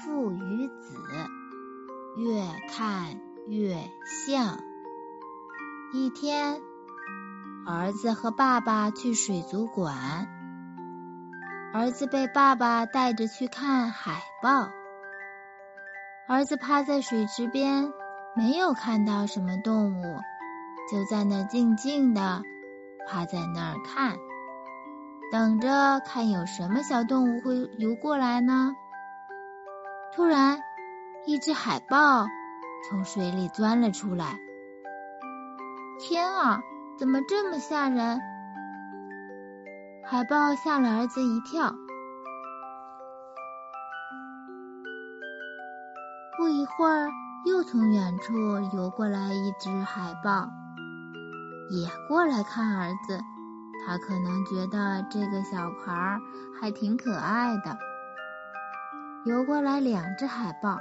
父与子，越看越像。一天，儿子和爸爸去水族馆，儿子被爸爸带着去看海豹。儿子趴在水池边，没有看到什么动物，就在那静静的趴在那儿看，等着看有什么小动物会游过来呢。突然，一只海豹从水里钻了出来。天啊，怎么这么吓人！海豹吓了儿子一跳。不一会儿，又从远处游过来一只海豹，也过来看儿子。他可能觉得这个小孩还挺可爱的。游过来两只海豹，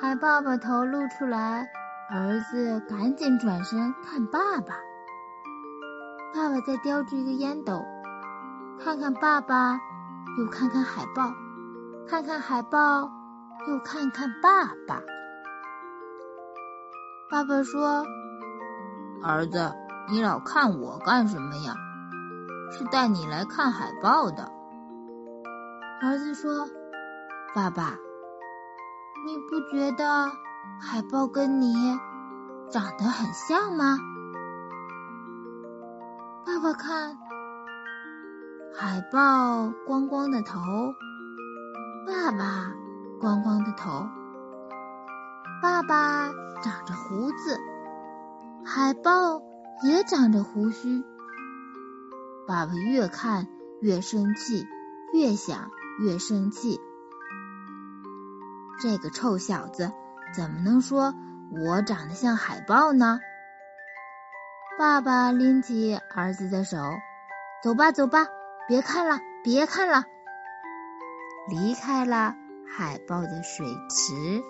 海豹把头露出来，儿子赶紧转身看爸爸。爸爸在叼住一个烟斗，看看爸爸，又看看海豹，看看海豹，又看看爸爸。爸爸说：“儿子，你老看我干什么呀？是带你来看海豹的。”儿子说：“爸爸，你不觉得海豹跟你长得很像吗？”爸爸看，海豹光光的头，爸爸光光的头，爸爸长着胡子，海豹也长着胡须。爸爸越看越生气，越想越生气。这个臭小子怎么能说我长得像海豹呢？爸爸拎起儿子的手，走吧走吧，别看了别看了，离开了海豹的水池。